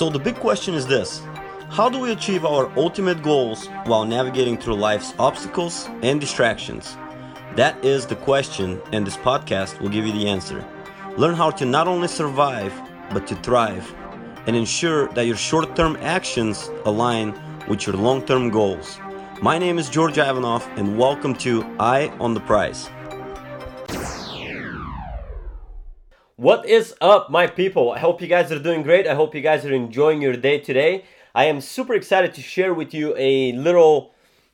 So the big question is this: how do we achieve our ultimate goals while navigating through life's obstacles and distractions? That is the question, and this podcast will give you the answer. Learn how to not only survive, but to thrive, and ensure that your short-term actions align with your long-term goals. My name is George Ivanov, and welcome to Eye on the Prize. What is up, my people? I hope you guys are doing great. I hope you guys are enjoying your day today. I am super excited to share with you a little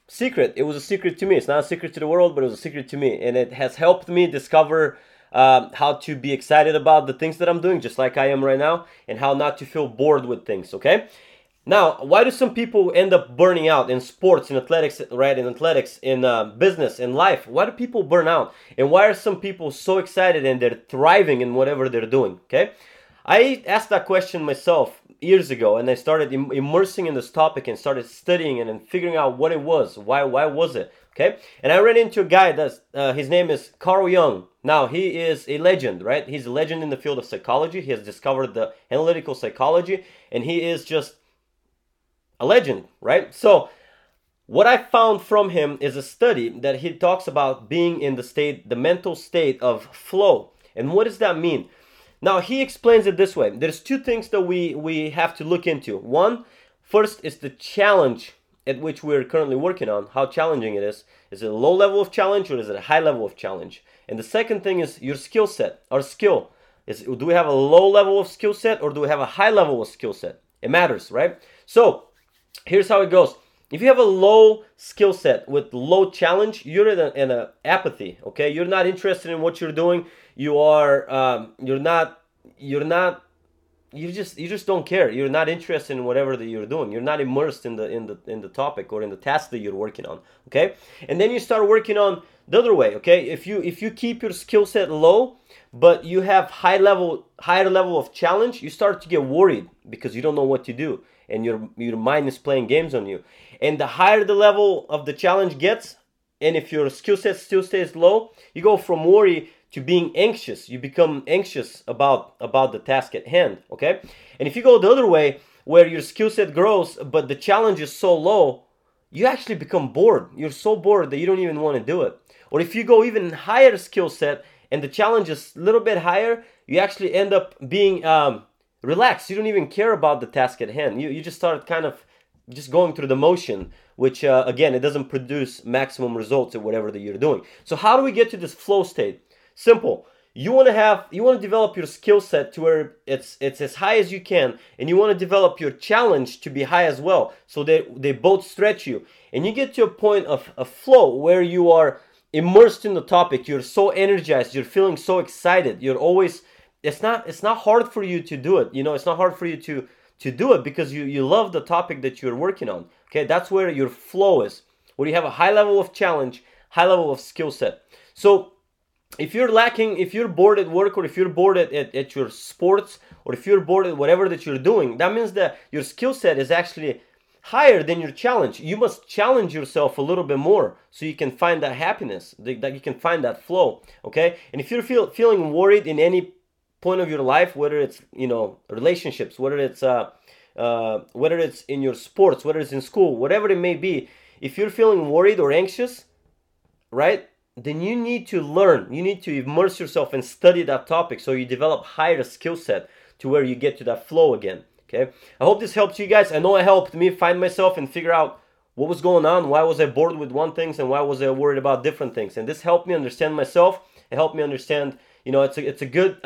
secret. It was a secret to me. It's not a secret to the world, but it was a secret to me, and it has helped me discover how to be excited about the things that I'm doing, just like I am right now, and how not to feel bored with things, okay? Now, why do some people end up burning out in sports, in athletics, right? In athletics, in business, in life? Why do people burn out? And why are some people so excited and they're thriving in whatever they're doing, okay? I asked that question myself years ago, and I started immersing in this topic and started studying and figuring out what it was, why was it, okay? And I ran into a guy that's his name is Carl Jung. Now, he is a legend, right? He's a legend in the field of psychology. He has discovered the analytical psychology, and he is just a legend, right? So what I found from him is a study that he talks about being in the state, the mental state of flow. And what does that mean? Now, he explains it this way. There's two things that we have to look into. One, first is the challenge at which we're currently working on, how challenging it is. Is it a low level of challenge or is it a high level of challenge? And the second thing is your skill set, our skill. Do we have a low level of skill set or do we have a high level of skill set? It matters, right? So here's how it goes. If you have a low skill set with low challenge, you're in an apathy, okay? You're not interested in what you're doing. You are, you just don't care. You're not interested in whatever that you're doing. You're not immersed in the topic or in the task that you're working on, okay? And then you start working on the other way, okay? If you keep your skill set low, but you have higher level of challenge, you start to get worried because you don't know what to do. And your mind is playing games on you. And the higher the level of the challenge gets, and if your skill set still stays low, you go from worry to being anxious. You become anxious about the task at hand, okay? And if you go the other way, where your skill set grows, but the challenge is so low, you actually become bored. You're so bored that you don't even want to do it. Or if you go even higher skill set, and the challenge is a little bit higher, you actually end up being relaxed. You don't even care about the task at hand. You just start kind of just going through the motion, which again, it doesn't produce maximum results at whatever that you're doing. So how do we get to this flow state? Simple. You want to develop your skill set to where it's as high as you can, and you want to develop your challenge to be high as well, so they both stretch you, and you get to a point of a flow where you are immersed in the topic. You're so energized. You're feeling so excited. You're always. It's not hard for you to do it. You know, it's not hard for you to do it because you love the topic that you're working on. Okay, that's where your flow is, where you have a high level of challenge, high level of skill set. So if you're lacking, if you're bored at work or if you're bored at your sports or if you're bored at whatever that you're doing, that means that your skill set is actually higher than your challenge. You must challenge yourself a little bit more so you can find that happiness, that you can find that flow. Okay, and if you're feeling worried in any point of your life, whether it's, you know, relationships, whether it's in your sports, whether it's in school, whatever it may be, if you're feeling worried or anxious, right, then you need to learn, you need to immerse yourself and study that topic so you develop higher skill set to where you get to that flow again, okay? I hope this helps you guys. I know it helped me find myself and figure out what was going on, why was I bored with one things and why was I worried about different things, and this helped me understand myself. It helped me understand, you know, it's a good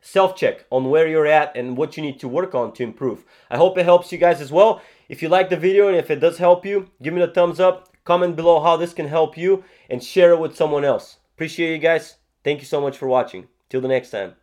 self-check on where you're at and what you need to work on to improve. I hope it helps you guys as well. If you like the video and if it does help you, give me the thumbs up, comment below how this can help you, and share it with someone else. Appreciate you guys. Thank you so much for watching. Till the next time.